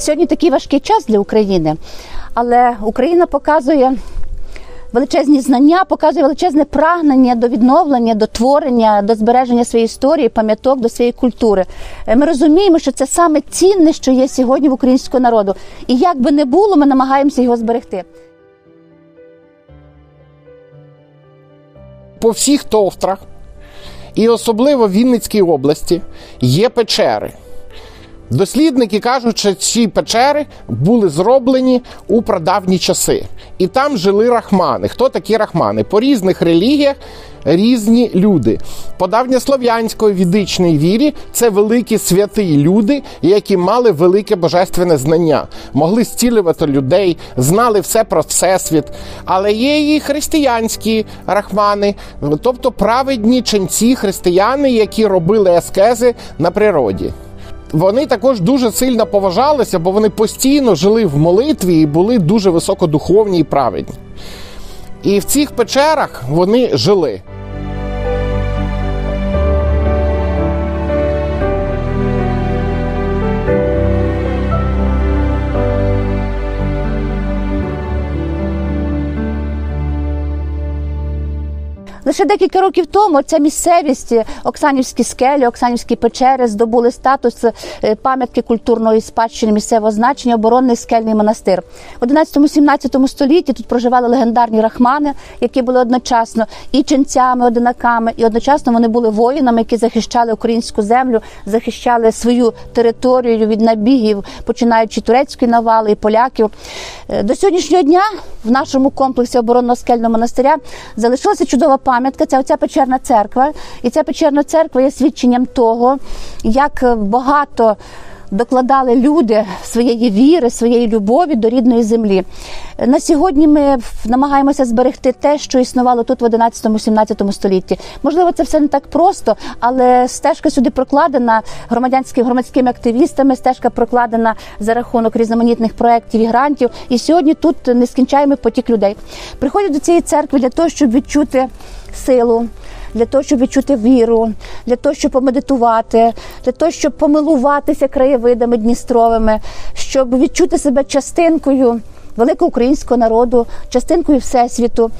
Сьогодні такий важкий час для України, але Україна показує величезні знання, показує величезне прагнення до відновлення, до творення, до збереження своєї історії, пам'яток, до своєї культури. Ми розуміємо, що це саме цінне, що є сьогодні в українського народу. І як би не було, ми намагаємося його зберегти. По всіх Товтрах, і особливо в Вінницькій області, є печери. Дослідники кажуть, що ці печери були зроблені у прадавні часи. І там жили рахмани. Хто такі рахмани? По різних релігіях різні люди. По давньослов'янської ведичній вірі це великі святі люди, які мали велике божественне знання. Могли зцілювати людей, знали все про Всесвіт. Але є і християнські рахмани, тобто праведні ченці християни, які робили аскези на природі. Вони також дуже сильно поважалися, бо вони постійно жили в молитві і були дуже високодуховні і праведні. І в цих печерах вони жили. Лише декілька років тому ця місцевість, Оксанівські скелі, Оксанівські печери, здобули статус пам'ятки культурної спадщини місцевого значення, оборонний скельний монастир. В 11-17 столітті тут проживали легендарні рахмани, які були одночасно і ченцями, одинаками, і одночасно вони були воїнами, які захищали українську землю, захищали свою територію від набігів, починаючи турецької навали і поляків. До сьогоднішнього дня в нашому комплексі оборонного скельного монастиря залишилася чудова пам'ятка, це оця печерна церква. І ця печерна церква є свідченням того, як багато докладали люди своєї віри, своєї любові до рідної землі. На сьогодні ми намагаємося зберегти те, що існувало тут в 11-17 столітті. Можливо, це все не так просто, але стежка сюди прокладена громадськими активістами, стежка прокладена за рахунок різноманітних проєктів і грантів. І сьогодні тут нескінчаємий потік людей. Приходять до цієї церкви для того, щоб відчути силу, для того, щоб відчути віру, для того, щоб помедитувати, для того, щоб помилуватися краєвидами дністровими, щоб відчути себе частинкою великого українського народу, частинкою Всесвіту,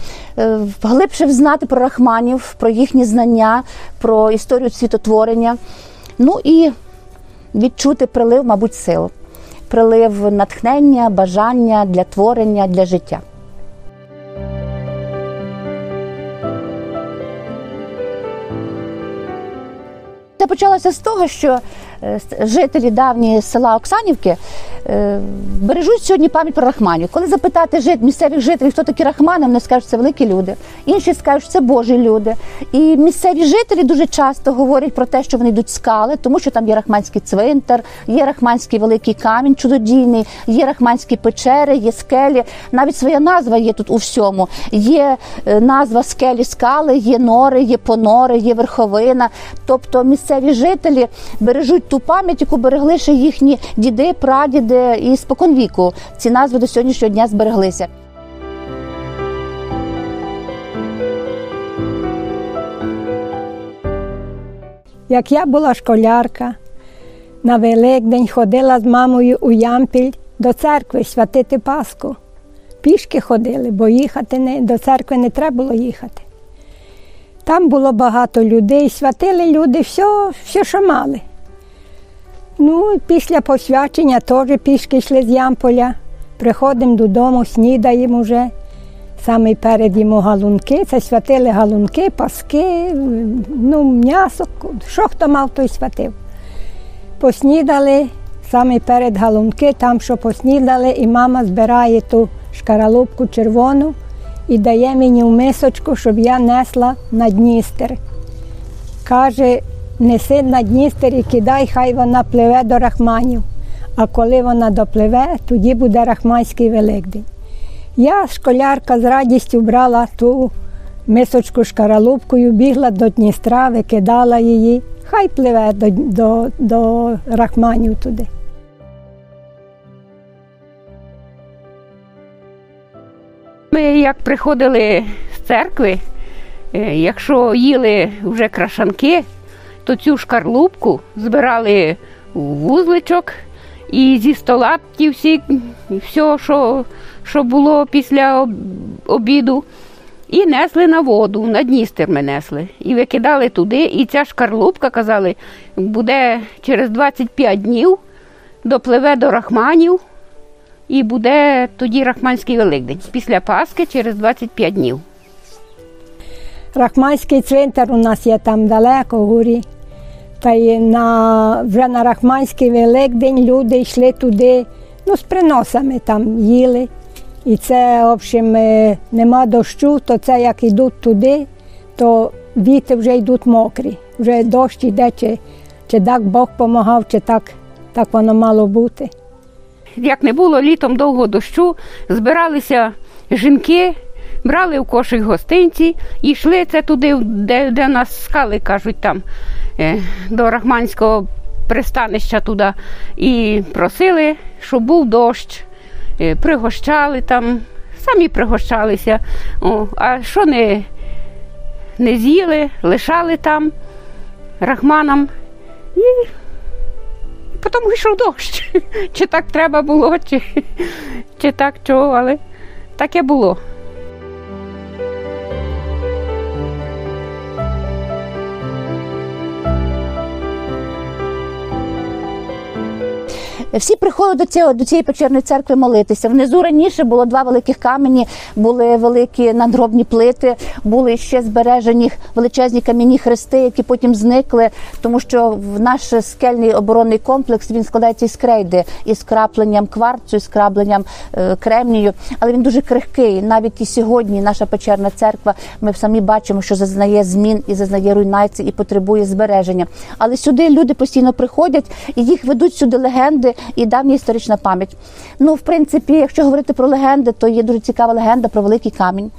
глибше взнати про рахманів, про їхні знання, про історію світотворення, ну і відчути прилив, мабуть, сил, прилив натхнення, бажання для творення, для життя. Це почалося з того, що жителі давні села Оксанівки бережуть сьогодні пам'ять про рахманів. Коли запитати місцевих жителів, хто такі рахмани, вони скажуть, що це великі люди. Інші скажуть, що це божі люди. І місцеві жителі дуже часто говорять про те, що вони йдуть в скали, тому що там є рахманський цвинтар, є рахманський великий камінь чудодійний, є рахманські печери, є скелі. Навіть своя назва є тут у всьому. Є назва скелі-скали, є нори, є понори, є верховина. Тобто місцеві жителі бережуть ту пам'ять, яку берегли ще їхні діди, прадіди і споконвіку. Ці назви до сьогоднішнього дня збереглися. Як я була школярка, на Великдень ходила з мамою у Ямпіль до церкви святити Пасху. Пішки ходили, бо до церкви не треба було їхати. Там було багато людей, святили люди все, що мали. Ну, після посвячення теж пішки йшли з Ямполя. Приходимо додому, снідаємо вже. Саме перед їмо галунки, це святили галунки, паски, ну, м'ясо, що хто мав, той святив. Поснідали, саме перед галунки, там що поснідали, і мама збирає ту шкаралупку червону і дає мені в мисочку, щоб я несла на Дністер. Каже, неси на Дністер і кидай, хай вона пливе до рахманів. А коли вона допливе, тоді буде рахманський Великдень. Я, школярка, з радістю брала ту мисочку шкаралупкою, бігла до Дністра, викидала її. Хай пливе до рахманів туди. Ми як приходили з церкви, якщо їли вже крашанки, то цю шкарлупку збирали у вузличок і зі стола ті всі, все, що було після обіду. І несли на воду, на Дністер ми несли. І викидали туди, і ця шкарлупка, казали, буде через 25 днів, допливе до Рахманів, і буде тоді Рахманський Великдень. Після Пасхи через 25 днів. Рахманський цвинтар у нас є там далеко, в горі. Та й вже на Рахманський Великдень люди йшли туди, ну, з приносами там їли. І це, в общем, нема дощу, то це як йдуть туди, то діти вже йдуть мокрі. Вже дощ йде, чи так Бог допомагав, чи так воно мало бути. Як не було літом довго дощу, збиралися жінки, брали в кошик гостинці і йшли це туди, де нас скали, кажуть, там, до Рахманського пристанища туди. І просили, щоб був дощ. Пригощали там, самі пригощалися, а що не з'їли, лишали там Рахманам, і потім йшов дощ. Чи так треба було, чи так чого, але таке було. Всі приходили до цієї печерної церкви молитися. Внизу раніше було два великих камені, були великі надгробні плити, були ще збережені величезні кам'яні хрести, які потім зникли, тому що наш скельний оборонний комплекс, він складається із крейди, із крапленням кварцу, із крапленням кремнію, але він дуже крихкий. Навіть і сьогодні наша печерна церква, ми самі бачимо, що зазнає змін і зазнає руйнації і потребує збереження. Але сюди люди постійно приходять і їх ведуть сюди легенди, і давня історична пам'ять. Ну, в принципі, якщо говорити про легенди, то є дуже цікава легенда про Великий Камінь.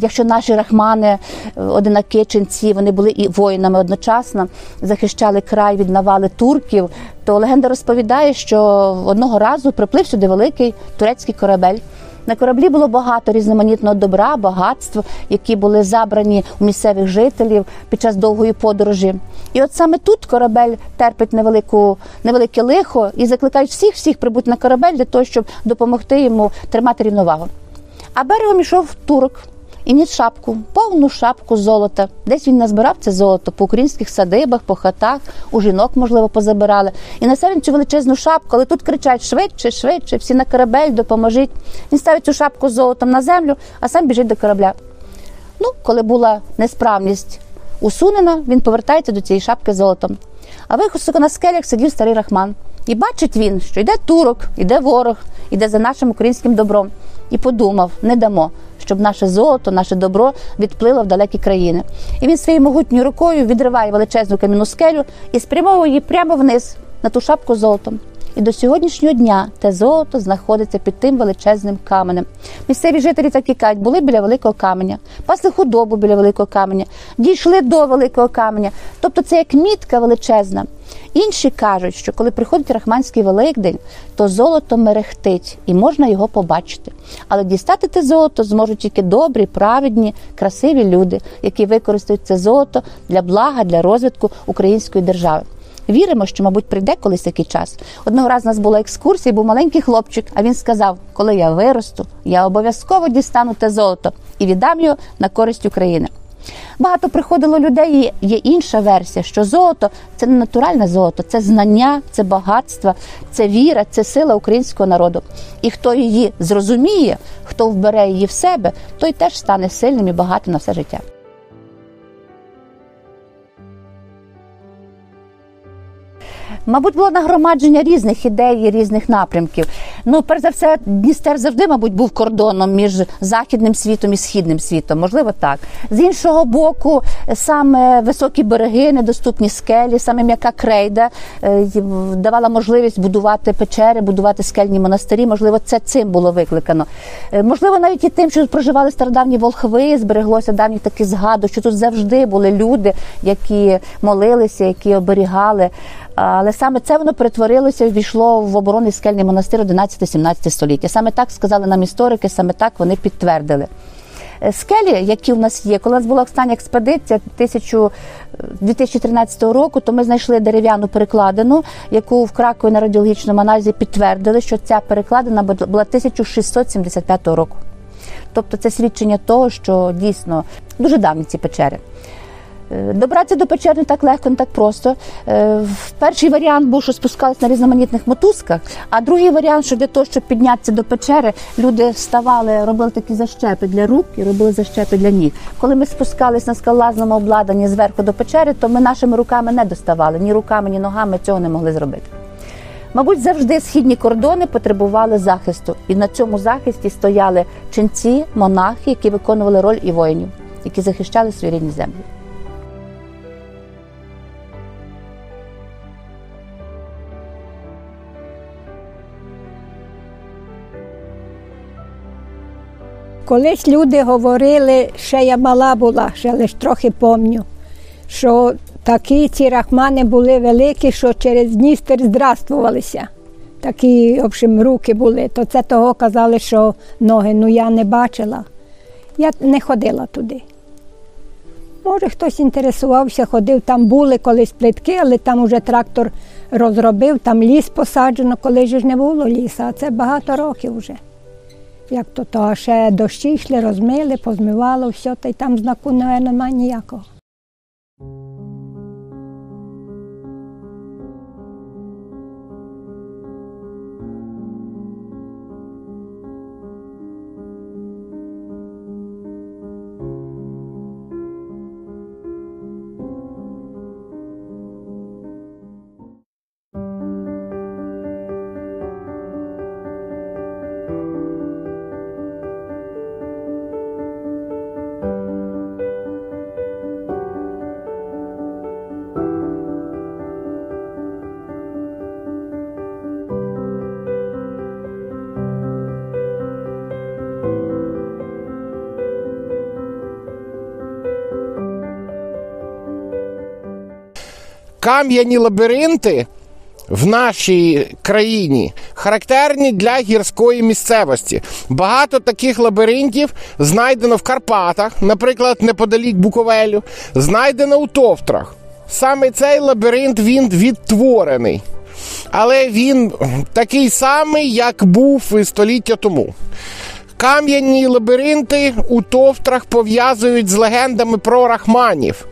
Якщо наші рахмани, одинаки, ченці, вони були і воїнами одночасно, захищали край від навали турків, то легенда розповідає, що одного разу приплив сюди великий турецький корабель. На кораблі було багато різноманітного добра, багатств, які були забрані у місцевих жителів під час довгої подорожі. І от саме тут корабель терпить невелике лихо і закликають всіх прибути на корабель для того, щоб допомогти йому тримати рівновагу. А берегом йшов турок і ніс шапку, повну шапку золота. Десь він назбирав це золото по українських садибах, по хатах, у жінок, можливо, позабирали. І несе він цю величезну шапку, але тут кричать: швидше, швидше, всі на корабель, допоможіть. Він ставить цю шапку з золотом на землю, а сам біжить до корабля. Ну, коли була несправність усунена, він повертається до цієї шапки з золотом. А високо на скелях сидів старий Рахман. І бачить він, що йде турок, йде ворог, йде за нашим українським добром. І подумав: не дамо, щоб наше золото, наше добро відплило в далекі країни. І він своєю могутньою рукою відриває величезну кам'яну скелю і спрямовує її прямо вниз, на ту шапку з золотом. І до сьогоднішнього дня те золото знаходиться під тим величезним каменем. Місцеві жителі, так і кажуть, були біля Великого Каменя, пасли худобу біля Великого Каменя, дійшли до Великого Каменя. Тобто це як мітка величезна. Інші кажуть, що коли приходить Рахманський Великдень, то золото мерехтить і можна його побачити. Але дістати те золото зможуть тільки добрі, праведні, красиві люди, які використають це золото для блага, для розвитку української держави. Віримо, що, мабуть, прийде колись такий час. Одного разу у нас була екскурсія, був маленький хлопчик, а він сказав: коли я виросту, я обов'язково дістану те золото і віддам його на користь України. Багато приходило людей, і є інша версія, що золото – це не натуральне золото, це знання, це багатство, це віра, це сила українського народу. І хто її зрозуміє, хто вбере її в себе, той теж стане сильним і багатим на все життя. Мабуть, було нагромадження різних ідей і різних напрямків. Ну, перш за все, Дністер завжди, мабуть, був кордоном між західним світом і східним світом, можливо, так. З іншого боку, саме високі береги, недоступні скелі, саме м'яка крейда давала можливість будувати печери, будувати скельні монастирі, можливо, це цим було викликано. Можливо, навіть і тим, що тут проживали стародавні волхви, збереглося давніх таких згадок, що тут завжди були люди, які молилися, які оберігали. Але саме це воно перетворилося і ввійшло в оборонний скельний монастир 11-17 століття. Саме так сказали нам історики, саме так вони підтвердили. скелі, які в нас є. Коли у нас була остання експедиція 2013 року, то ми знайшли дерев'яну перекладину, яку в Кракові на радіологічному аналізі підтвердили, що ця перекладина була 1675 року. Тобто це свідчення того, що дійсно дуже давні ці печери. Добратися до печер не так легко, не так просто. Перший варіант був, що спускалися на різноманітних мотузках, а другий варіант, що для того, щоб піднятися до печери, люди вставали, робили такі защепи для рук і робили защепи для ніг. Коли ми спускалися на скалолазному обладнанні зверху до печери, то ми нашими руками не доставали, ні руками, ні ногами цього не могли зробити. Мабуть, завжди східні кордони потребували захисту, і на цьому захисті стояли ченці, монахи, які виконували роль і воїнів, які захищали свої рідні землі. Колись люди говорили, ще я мала була, ще лише трохи пам'ятаю, що такі ці рахмани були великі, що через Дністер здравствувалися. Такі, в общем, руки були. То це того казали, що ноги, ну я не бачила. Я не ходила туди. Може, хтось інтересувався, ходив, там були колись плитки, але там вже трактор розробив, там ліс посаджено, колись ж не було ліса, а це багато років вже. Як то, а ще дощі йшли, розмили, позмивало все, та й там знаку, мабуть, немає ніякого. Кам'яні лабіринти в нашій країні характерні для гірської місцевості. Багато таких лабіринтів знайдено в Карпатах, наприклад, неподалік Буковелю, знайдено у Товтрах. Саме цей лабіринт, він відтворений. Але він такий самий, як був і століття тому. Кам'яні лабіринти у Товтрах пов'язують з легендами про рахманів,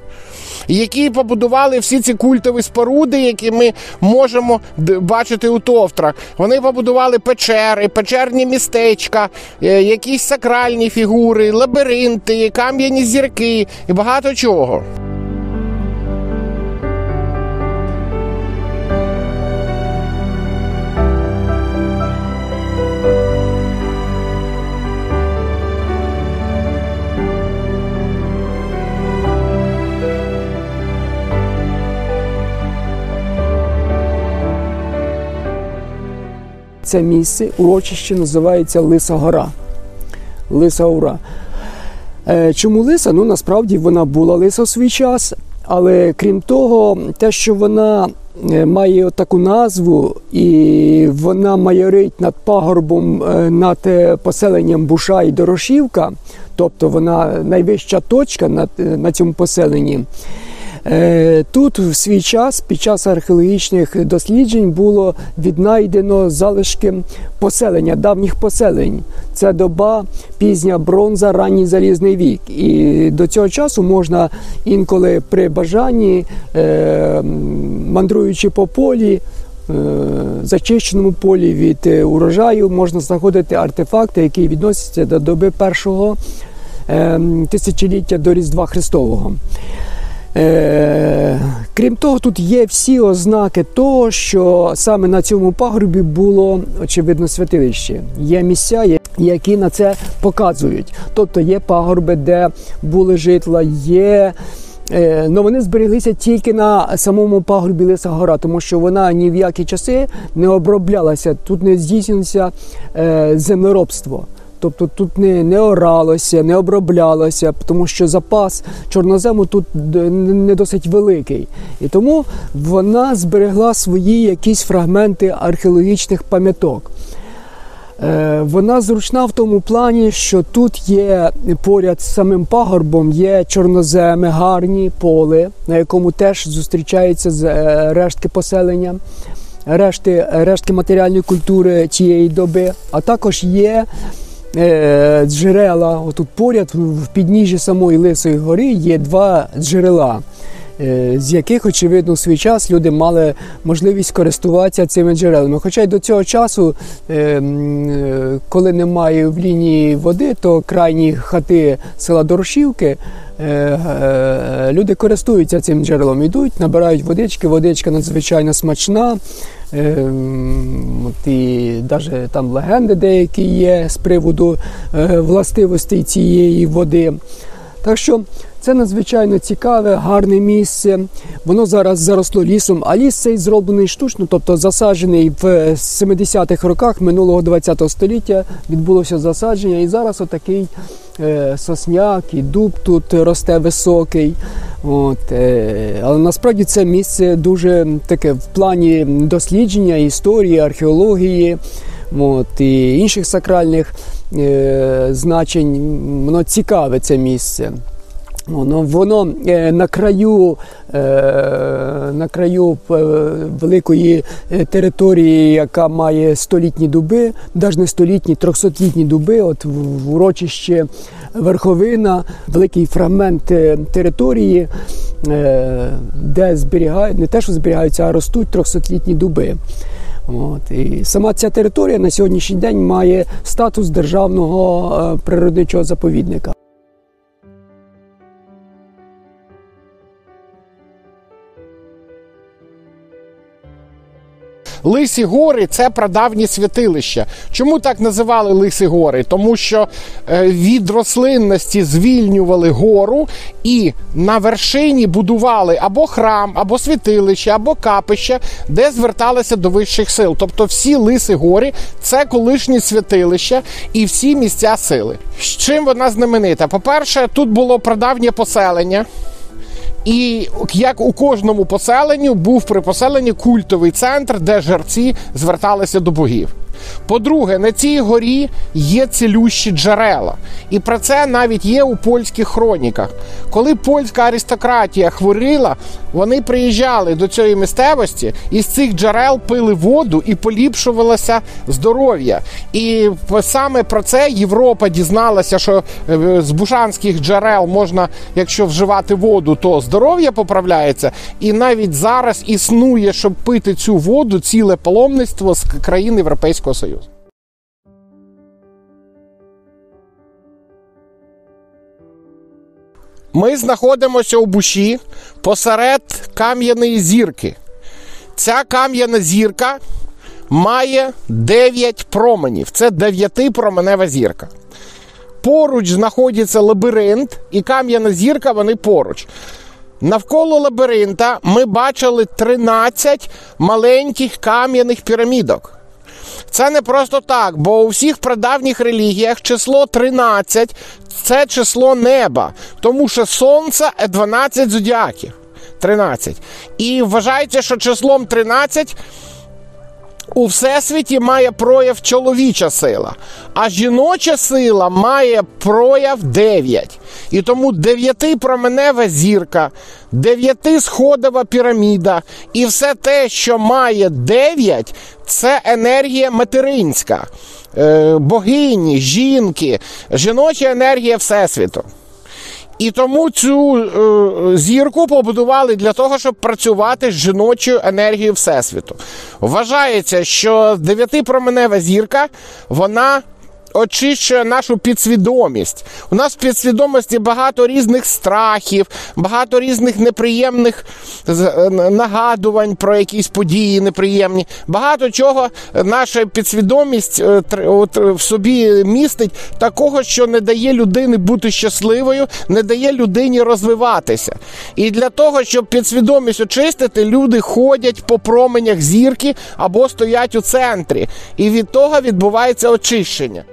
які побудували всі ці культові споруди, які ми можемо бачити у Товтрах. Вони побудували печери, печерні містечка, якісь сакральні фігури, лабіринти, кам'яні зірки і багато чого. Це місце, урочище, називається Лиса гора. Лиса гора. Чому лиса? Ну, насправді, вона була лиса в свій час, але крім того, те, що вона має таку назву і вона майорить над пагорбом, над поселенням Буша і Дорошівка, тобто вона найвища точка на цьому поселенні. Тут в свій час, під час археологічних досліджень, було віднайдено залишки поселення, давніх поселень. Це доба, пізня бронза, ранній залізний вік. І до цього часу можна інколи при бажанні, мандруючи по полі, зачищеному полі від урожаю, можна знаходити артефакти, які відносяться до доби першого тисячоліття до Різдва Христового. Крім того, тут є всі ознаки того, що саме на цьому пагорбі було, очевидно, святилище. Є місця, які на це показують. Тобто є пагорби, де були житла, є... Но вони збереглися тільки на самому пагорбі Лиса гора, тому що вона ні в які часи не оброблялася, тут не здійснюється землеробство. Тобто тут не оралося, не оброблялося, тому що запас чорнозему тут не досить великий. І тому вона зберегла свої якісь фрагменти археологічних пам'яток. Вона зручна в тому плані, що тут є поряд з самим пагорбом є чорноземи, гарні поле, на якому теж зустрічаються рештки поселення, рештки матеріальної культури тієї доби, а також є джерела. Отут поряд, в підніжжі самої Лисої гори, є два джерела, з яких, очевидно, у свій час люди мали можливість користуватися цими джерелами. Хоча й до цього часу, коли немає в лінії води, то крайні хати села Дорошівки, люди користуються цим джерелом, йдуть, набирають водички, водичка надзвичайно смачна. І навіть там легенди деякі є з приводу властивостей цієї води. Так що це надзвичайно цікаве, гарне місце. Воно зараз заросло лісом, а ліс цей зроблений штучно, тобто засаджений в 70-х роках минулого ХХ століття, відбулося засадження, і зараз отакий сосняк і дуб тут росте високий. Але насправді це місце дуже таке в плані дослідження, історії, археології і інших сакральних значень. Воно цікаве це місце. Воно на краю великої території, яка має столітні дуби, навіть не столітні, 300-літні дуби, от в урочищі Верховина, великий фрагмент території, де зберігають, не те, що зберігаються, а ростуть 300-літні дуби. І сама ця територія на сьогоднішній день має статус державного природничого заповідника. Лисі гори – це прадавні святилища. Чому так називали Лисі гори? Тому що від рослинності звільнювали гору і на вершині будували або храм, або святилище, або капище, де зверталися до вищих сил. Тобто всі Лисі гори – це колишні святилища і всі місця сили. Чим вона знаменита? По-перше, тут було прадавнє поселення. І як у кожному поселенню, був при поселенні культовий центр, де жерці зверталися до богів. По-друге, на цій горі є цілющі джерела. І про це навіть є у польських хроніках. Коли польська аристократія хворіла, вони приїжджали до цієї місцевості, і з цих джерел пили воду і поліпшувалося здоров'я. І саме про це Європа дізналася, що з бужанських джерел можна, якщо вживати воду, то здоров'я поправляється. І навіть зараз існує, щоб пити цю воду, ціле паломництво з країн Європейського Союз. Ми знаходимося у Буші посеред кам'яної зірки. Ця кам'яна зірка має 9 променів. Це 9-променева зірка. Поруч знаходиться лабіринт і кам'яна зірка, вони поруч. Навколо лабіринта ми бачили 13 маленьких кам'яних пірамідок. Це не просто так, бо у всіх прадавніх релігіях число 13 – це число неба, тому що сонце – 12 зодіаків, 13. І вважається, що числом 13 у Всесвіті має прояв чоловіча сила, а жіноча сила має прояв 9. І тому 9-променева зірка, 9-сходова піраміда і все те, що має 9 – це енергія материнська, богині, жінки, жіноча енергія Всесвіту. І тому цю зірку побудували для того, щоб працювати з жіночою енергією Всесвіту. Вважається, що 9-променева зірка, вона очищує нашу підсвідомість. У нас в підсвідомості багато різних страхів, багато різних неприємних нагадувань про якісь події неприємні. Багато чого наша підсвідомість в собі містить такого, що не дає людині бути щасливою, не дає людині розвиватися. І для того, щоб підсвідомість очистити, люди ходять по променях зірки або стоять у центрі. І від того відбувається очищення.